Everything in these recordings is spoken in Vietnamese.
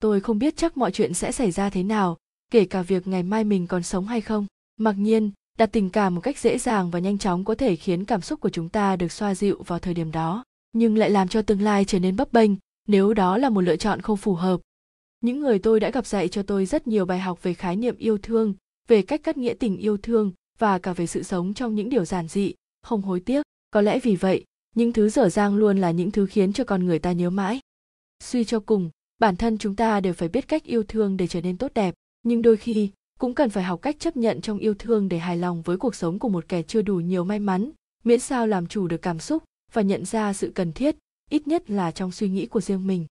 Tôi không biết chắc mọi chuyện sẽ xảy ra thế nào, kể cả việc ngày mai mình còn sống hay không. Mặc nhiên, đặt tình cảm một cách dễ dàng và nhanh chóng có thể khiến cảm xúc của chúng ta được xoa dịu vào thời điểm đó, nhưng lại làm cho tương lai trở nên bấp bênh nếu đó là một lựa chọn không phù hợp. Những người tôi đã gặp dạy cho tôi rất nhiều bài học về khái niệm yêu thương, về cách cắt nghĩa tình yêu thương và cả về sự sống trong những điều giản dị, không hối tiếc. Có lẽ vì vậy, những thứ dở dang luôn là những thứ khiến cho con người ta nhớ mãi. Suy cho cùng, bản thân chúng ta đều phải biết cách yêu thương để trở nên tốt đẹp, nhưng đôi khi cũng cần phải học cách chấp nhận trong yêu thương để hài lòng với cuộc sống của một kẻ chưa đủ nhiều may mắn, miễn sao làm chủ được cảm xúc và nhận ra sự cần thiết, ít nhất là trong suy nghĩ của riêng mình.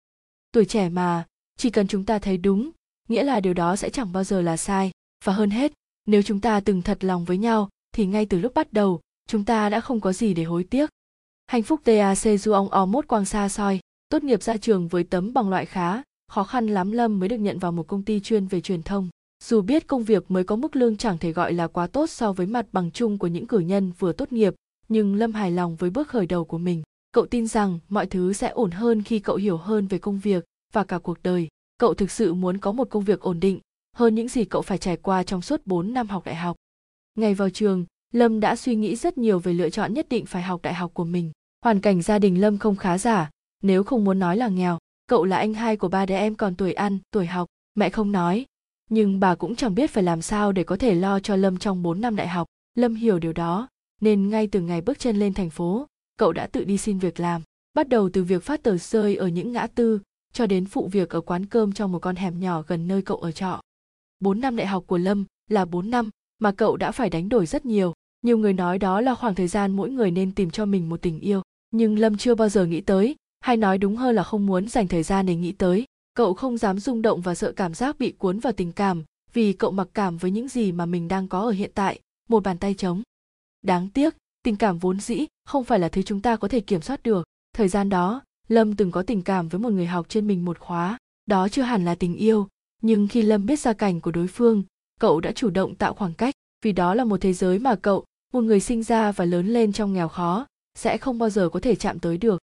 Tuổi trẻ mà, chỉ cần chúng ta thấy đúng, nghĩa là điều đó sẽ chẳng bao giờ là sai. Và hơn hết, nếu chúng ta từng thật lòng với nhau, thì ngay từ lúc bắt đầu, chúng ta đã không có gì để hối tiếc. Hạnh phúc TAC Du Ông O Mốt Quang Sa Soi, tốt nghiệp ra trường với tấm bằng loại khá, khó khăn lắm Lâm mới được nhận vào một công ty chuyên về truyền thông. Dù biết công việc mới có mức lương chẳng thể gọi là quá tốt so với mặt bằng chung của những cử nhân vừa tốt nghiệp, nhưng Lâm hài lòng với bước khởi đầu của mình. Cậu tin rằng mọi thứ sẽ ổn hơn khi cậu hiểu hơn về công việc và cả cuộc đời. Cậu thực sự muốn có một công việc ổn định hơn những gì cậu phải trải qua trong suốt 4 năm học đại học. Ngày vào trường, Lâm đã suy nghĩ rất nhiều về lựa chọn nhất định phải học đại học của mình. Hoàn cảnh gia đình Lâm không khá giả, nếu không muốn nói là nghèo. Cậu là anh hai của ba đứa em còn tuổi ăn, tuổi học, mẹ không nói. Nhưng bà cũng chẳng biết phải làm sao để có thể lo cho Lâm trong 4 năm đại học. Lâm hiểu điều đó, nên ngay từ ngày bước chân lên thành phố, cậu đã tự đi xin việc làm. Bắt đầu từ việc phát tờ rơi ở những ngã tư, cho đến phụ việc ở quán cơm trong một con hẻm nhỏ gần nơi cậu ở trọ. 4 năm đại học của Lâm là 4 năm mà cậu đã phải đánh đổi rất nhiều. Nhiều người nói đó là khoảng thời gian mỗi người nên tìm cho mình một tình yêu. Nhưng Lâm chưa bao giờ nghĩ tới, hay nói đúng hơn là không muốn dành thời gian để nghĩ tới. Cậu không dám rung động và sợ cảm giác bị cuốn vào tình cảm, vì cậu mặc cảm với những gì mà mình đang có ở hiện tại, một bàn tay trống. Đáng tiếc, tình cảm vốn dĩ không phải là thứ chúng ta có thể kiểm soát được. Thời gian đó, Lâm từng có tình cảm với một người học trên mình một khóa. Đó chưa hẳn là tình yêu, nhưng khi Lâm biết gia cảnh của đối phương, cậu đã chủ động tạo khoảng cách. Vì đó là một thế giới mà cậu, một người sinh ra và lớn lên trong nghèo khó, sẽ không bao giờ có thể chạm tới được.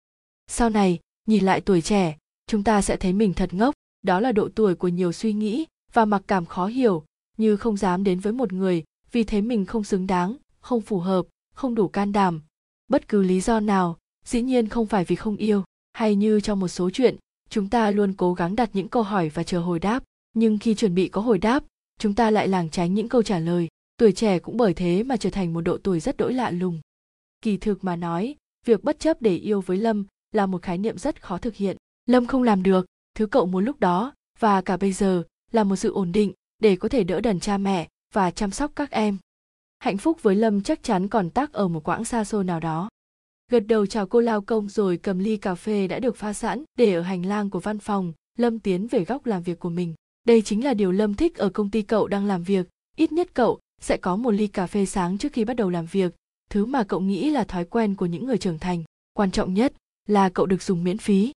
Sau này, nhìn lại tuổi trẻ, chúng ta sẽ thấy mình thật ngốc. Đó là độ tuổi của nhiều suy nghĩ và mặc cảm khó hiểu, như không dám đến với một người vì thấy mình không xứng đáng, không phù hợp, không đủ can đảm. Bất cứ lý do nào, dĩ nhiên không phải vì không yêu. Hay như trong một số chuyện, chúng ta luôn cố gắng đặt những câu hỏi và chờ hồi đáp, nhưng khi chuẩn bị có hồi đáp, chúng ta lại lảng tránh những câu trả lời. Tuổi trẻ cũng bởi thế mà trở thành một độ tuổi rất đỗi lạ lùng. Kỳ thực mà nói, việc bất chấp để yêu với Lâm là một khái niệm rất khó thực hiện. Lâm không làm được, thứ cậu muốn lúc đó và cả bây giờ là một sự ổn định để có thể đỡ đần cha mẹ và chăm sóc các em. Hạnh phúc với Lâm chắc chắn còn tác ở một quãng xa xôi nào đó. Gật đầu chào cô lao công rồi cầm ly cà phê đã được pha sẵn để ở hành lang của văn phòng, Lâm tiến về góc làm việc của mình. Đây chính là điều Lâm thích ở công ty cậu đang làm việc, ít nhất cậu sẽ có một ly cà phê sáng trước khi bắt đầu làm việc, thứ mà cậu nghĩ là thói quen của những người trưởng thành. Quan trọng nhất là cậu được dùng miễn phí.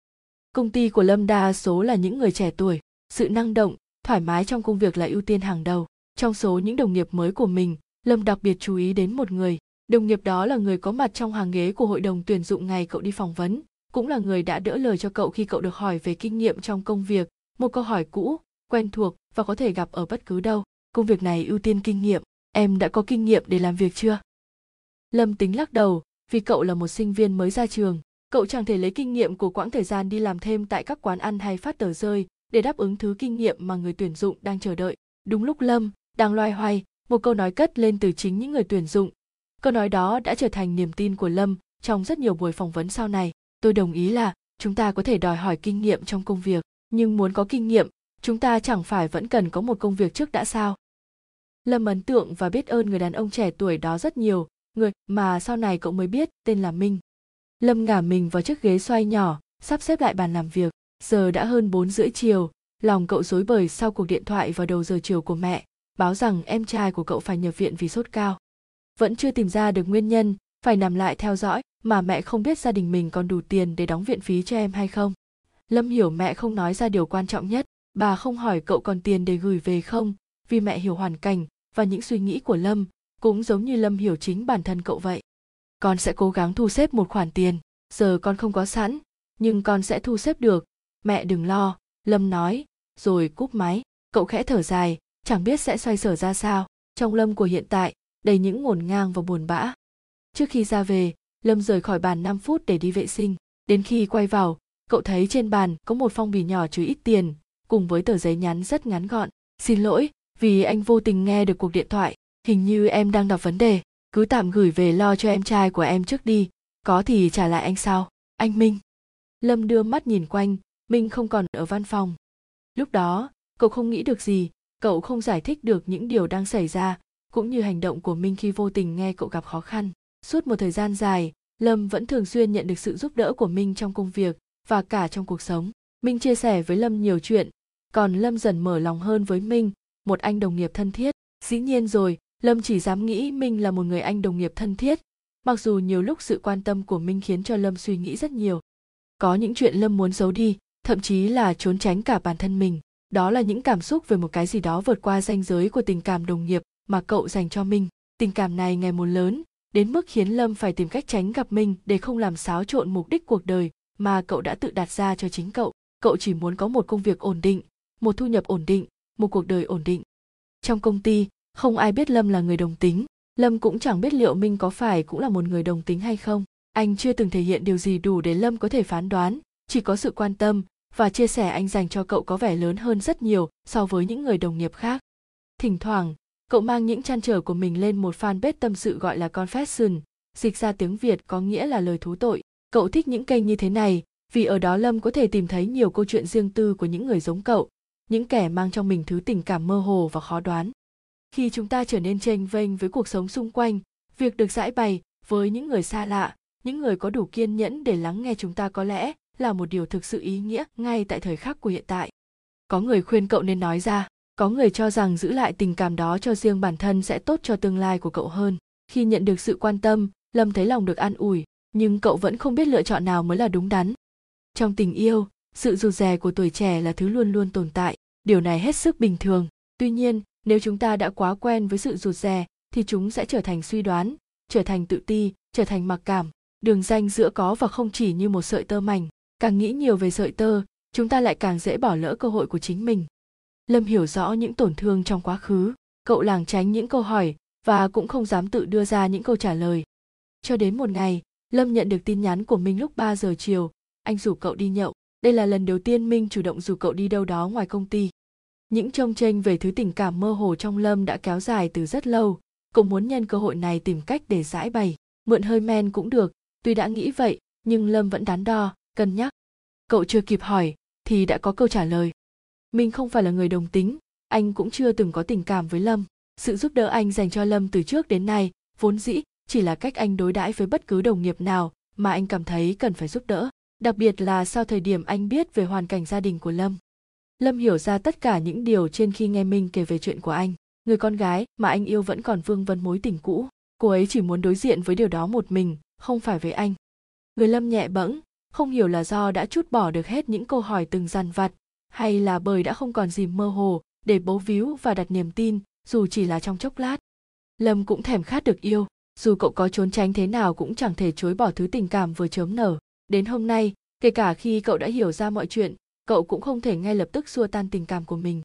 Công ty của Lâm đa số là những người trẻ tuổi, sự năng động, thoải mái trong công việc là ưu tiên hàng đầu. Trong số những đồng nghiệp mới của mình, Lâm đặc biệt chú ý đến một người. Đồng nghiệp đó là người có mặt trong hàng ghế của hội đồng tuyển dụng ngày cậu đi phỏng vấn, cũng là người đã đỡ lời cho cậu khi cậu được hỏi về kinh nghiệm trong công việc, một câu hỏi cũ, quen thuộc và có thể gặp ở bất cứ đâu. Công việc này ưu tiên kinh nghiệm, em đã có kinh nghiệm để làm việc chưa? Lâm tính lắc đầu, vì cậu là một sinh viên mới ra trường. Cậu chẳng thể lấy kinh nghiệm của quãng thời gian đi làm thêm tại các quán ăn hay phát tờ rơi để đáp ứng thứ kinh nghiệm mà người tuyển dụng đang chờ đợi. Đúng lúc Lâm đang loay hoay, một câu nói cất lên từ chính những người tuyển dụng. Câu nói đó đã trở thành niềm tin của Lâm trong rất nhiều buổi phỏng vấn sau này. Tôi đồng ý là chúng ta có thể đòi hỏi kinh nghiệm trong công việc, nhưng muốn có kinh nghiệm, chúng ta chẳng phải vẫn cần có một công việc trước đã sao? Lâm ấn tượng và biết ơn người đàn ông trẻ tuổi đó rất nhiều, người mà sau này cậu mới biết tên là Minh. Lâm ngả mình vào chiếc ghế xoay nhỏ, sắp xếp lại bàn làm việc. Giờ đã hơn 4:30 chiều, lòng cậu rối bời sau cuộc điện thoại vào đầu giờ chiều của mẹ, báo rằng em trai của cậu phải nhập viện vì sốt cao. Vẫn chưa tìm ra được nguyên nhân, phải nằm lại theo dõi, mà mẹ không biết gia đình mình còn đủ tiền để đóng viện phí cho em hay không. Lâm hiểu mẹ không nói ra điều quan trọng nhất, bà không hỏi cậu còn tiền để gửi về không, vì mẹ hiểu hoàn cảnh và những suy nghĩ của Lâm, cũng giống như Lâm hiểu chính bản thân cậu vậy. Con sẽ cố gắng thu xếp một khoản tiền, giờ con không có sẵn, nhưng con sẽ thu xếp được, mẹ đừng lo, Lâm nói, rồi cúp máy. Cậu khẽ thở dài, chẳng biết sẽ xoay sở ra sao. Trong Lâm của hiện tại, đầy những ngổn ngang và buồn bã. Trước khi ra về, Lâm rời khỏi bàn 5 phút để đi vệ sinh. Đến khi quay vào, cậu thấy trên bàn có một phong bì nhỏ chứa ít tiền, cùng với tờ giấy nhắn rất ngắn gọn. Xin lỗi, vì anh vô tình nghe được cuộc điện thoại. Hình như em đang gặp vấn đề. Cứ tạm gửi về lo cho em trai của em trước đi. Có thì trả lại anh sau. Anh Minh. Lâm đưa mắt nhìn quanh, Minh không còn ở văn phòng. Lúc đó, cậu không nghĩ được gì, cậu không giải thích được những điều đang xảy ra, cũng như hành động của Minh khi vô tình nghe cậu gặp khó khăn. Suốt một thời gian dài, Lâm vẫn thường xuyên nhận được sự giúp đỡ của Minh trong công việc và cả trong cuộc sống. Minh chia sẻ với Lâm nhiều chuyện, còn Lâm dần mở lòng hơn với Minh, một anh đồng nghiệp thân thiết. Dĩ nhiên rồi, Lâm chỉ dám nghĩ Minh là một người anh đồng nghiệp thân thiết, mặc dù nhiều lúc sự quan tâm của Minh khiến cho Lâm suy nghĩ rất nhiều. Có những chuyện Lâm muốn giấu đi, thậm chí là trốn tránh cả bản thân mình. Đó là những cảm xúc về một cái gì đó vượt qua ranh giới của tình cảm đồng nghiệp mà cậu dành cho Minh. Tình cảm này ngày một lớn, đến mức khiến Lâm phải tìm cách tránh gặp Minh để không làm xáo trộn mục đích cuộc đời mà cậu đã tự đặt ra cho chính cậu. Cậu chỉ muốn có một công việc ổn định, một thu nhập ổn định, một cuộc đời ổn định. Trong công ty, không ai biết Lâm là người đồng tính. Lâm cũng chẳng biết liệu Minh có phải cũng là một người đồng tính hay không. Anh chưa từng thể hiện điều gì đủ để Lâm có thể phán đoán, chỉ có sự quan tâm và chia sẻ anh dành cho cậu có vẻ lớn hơn rất nhiều so với những người đồng nghiệp khác. Thỉnh thoảng, cậu mang những trăn trở của mình lên một fanpage tâm sự gọi là Confession, dịch ra tiếng Việt có nghĩa là lời thú tội. Cậu thích những kênh như thế này vì ở đó Lâm có thể tìm thấy nhiều câu chuyện riêng tư của những người giống cậu, những kẻ mang trong mình thứ tình cảm mơ hồ và khó đoán. Khi chúng ta trở nên chênh vênh với cuộc sống xung quanh, việc được giải bày với những người xa lạ, những người có đủ kiên nhẫn để lắng nghe chúng ta có lẽ là một điều thực sự ý nghĩa ngay tại thời khắc của hiện tại. Có người khuyên cậu nên nói ra, có người cho rằng giữ lại tình cảm đó cho riêng bản thân sẽ tốt cho tương lai của cậu hơn. Khi nhận được sự quan tâm, Lâm thấy lòng được an ủi, nhưng cậu vẫn không biết lựa chọn nào mới là đúng đắn. Trong tình yêu, sự rụt rè của tuổi trẻ là thứ luôn luôn tồn tại, điều này hết sức bình thường. Tuy nhiên, nếu chúng ta đã quá quen với sự rụt rè thì chúng sẽ trở thành suy đoán, trở thành tự ti, trở thành mặc cảm. Đường ranh giữa có và không chỉ như một sợi tơ mảnh. Càng nghĩ nhiều về sợi tơ, chúng ta lại càng dễ bỏ lỡ cơ hội của chính mình. Lâm hiểu rõ những tổn thương trong quá khứ, cậu lảng tránh những câu hỏi và cũng không dám tự đưa ra những câu trả lời. Cho đến một ngày, Lâm nhận được tin nhắn của Minh lúc 3 giờ chiều, anh rủ cậu đi nhậu. Đây là lần đầu tiên Minh chủ động rủ cậu đi đâu đó ngoài công ty. Những chông chênh về thứ tình cảm mơ hồ trong Lâm đã kéo dài từ rất lâu, cậu muốn nhân cơ hội này tìm cách để giải bày, mượn hơi men cũng được. Tuy đã nghĩ vậy, nhưng Lâm vẫn đắn đo, cân nhắc. Cậu chưa kịp hỏi thì đã có câu trả lời. Minh không phải là người đồng tính, anh cũng chưa từng có tình cảm với Lâm. Sự giúp đỡ anh dành cho Lâm từ trước đến nay vốn dĩ chỉ là cách anh đối đãi với bất cứ đồng nghiệp nào mà anh cảm thấy cần phải giúp đỡ, đặc biệt là sau thời điểm anh biết về hoàn cảnh gia đình của Lâm. Lâm hiểu ra tất cả những điều trên khi nghe Minh kể về chuyện của anh. Người con gái mà anh yêu vẫn còn vương vấn mối tình cũ, cô ấy chỉ muốn đối diện với điều đó một mình, không phải với anh. Người Lâm nhẹ bẫng, không hiểu là do đã trút bỏ được hết những câu hỏi từng dằn vặt, hay là bởi đã không còn gì mơ hồ để bấu víu và đặt niềm tin dù chỉ là trong chốc lát. Lâm cũng thèm khát được yêu, dù cậu có trốn tránh thế nào cũng chẳng thể chối bỏ thứ tình cảm vừa chớm nở. Đến hôm nay, kể cả khi cậu đã hiểu ra mọi chuyện, cậu cũng không thể ngay lập tức xua tan tình cảm của mình.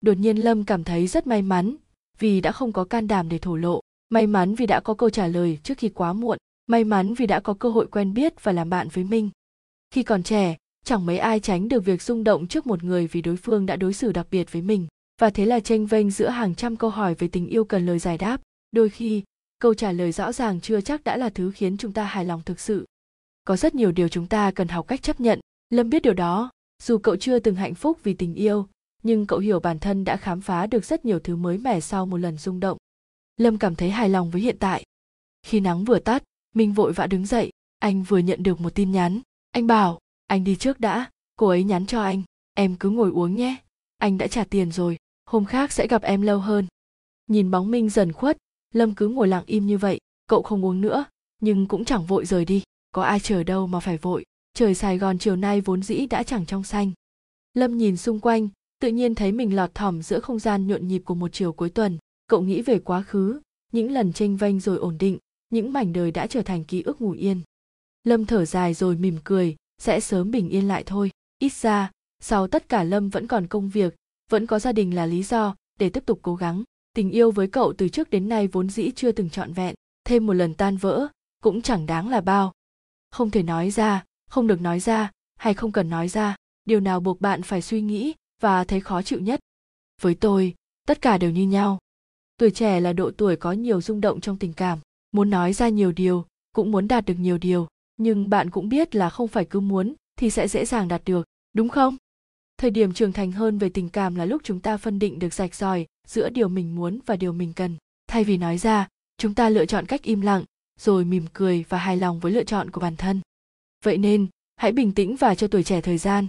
Đột nhiên Lâm cảm thấy rất may mắn vì đã không có can đảm để thổ lộ, may mắn vì đã có câu trả lời trước khi quá muộn, may mắn vì đã có cơ hội quen biết và làm bạn với Minh. Khi còn trẻ, chẳng mấy ai tránh được việc rung động trước một người vì đối phương đã đối xử đặc biệt với mình. Và thế là chênh vênh giữa hàng trăm câu hỏi về tình yêu cần lời giải đáp. Đôi khi, câu trả lời rõ ràng chưa chắc đã là thứ khiến chúng ta hài lòng thực sự. Có rất nhiều điều chúng ta cần học cách chấp nhận. Lâm biết điều đó, dù cậu chưa từng hạnh phúc vì tình yêu, nhưng cậu hiểu bản thân đã khám phá được rất nhiều thứ mới mẻ sau một lần rung động. Lâm cảm thấy hài lòng với hiện tại. Khi nắng vừa tắt, Minh vội vã đứng dậy, anh vừa nhận được một tin nhắn. Anh bảo, anh đi trước đã, cô ấy nhắn cho anh, em cứ ngồi uống nhé, anh đã trả tiền rồi, hôm khác sẽ gặp em lâu hơn. Nhìn bóng Minh dần khuất, Lâm cứ ngồi lặng im như vậy, cậu không uống nữa, nhưng cũng chẳng vội rời đi, có ai chờ đâu mà phải vội, trời Sài Gòn chiều nay vốn dĩ đã chẳng trong xanh. Lâm nhìn xung quanh, tự nhiên thấy mình lọt thỏm giữa không gian nhộn nhịp của một chiều cuối tuần, cậu nghĩ về quá khứ, những lần chênh vênh rồi ổn định, những mảnh đời đã trở thành ký ức ngủ yên. Lâm thở dài rồi mỉm cười, sẽ sớm bình yên lại thôi. Ít ra, Sau tất cả Lâm vẫn còn công việc, vẫn có gia đình là lý do để tiếp tục cố gắng. Tình yêu với cậu từ trước đến nay vốn dĩ chưa từng trọn vẹn, thêm một lần tan vỡ cũng chẳng đáng là bao. Không thể nói ra, không được nói ra hay không cần nói ra, điều nào buộc bạn phải suy nghĩ và thấy khó chịu nhất? Với tôi, tất cả đều như nhau. Tuổi trẻ là độ tuổi có nhiều rung động trong tình cảm, muốn nói ra nhiều điều, cũng muốn đạt được nhiều điều, nhưng bạn cũng biết là không phải cứ muốn thì sẽ dễ dàng đạt được, đúng không? Thời điểm trưởng thành hơn về tình cảm là lúc chúng ta phân định được rạch ròi giữa điều mình muốn và điều mình cần. Thay vì nói ra, chúng ta lựa chọn cách im lặng, rồi mỉm cười và hài lòng với lựa chọn của bản thân. Vậy nên, hãy bình tĩnh và cho tuổi trẻ thời gian.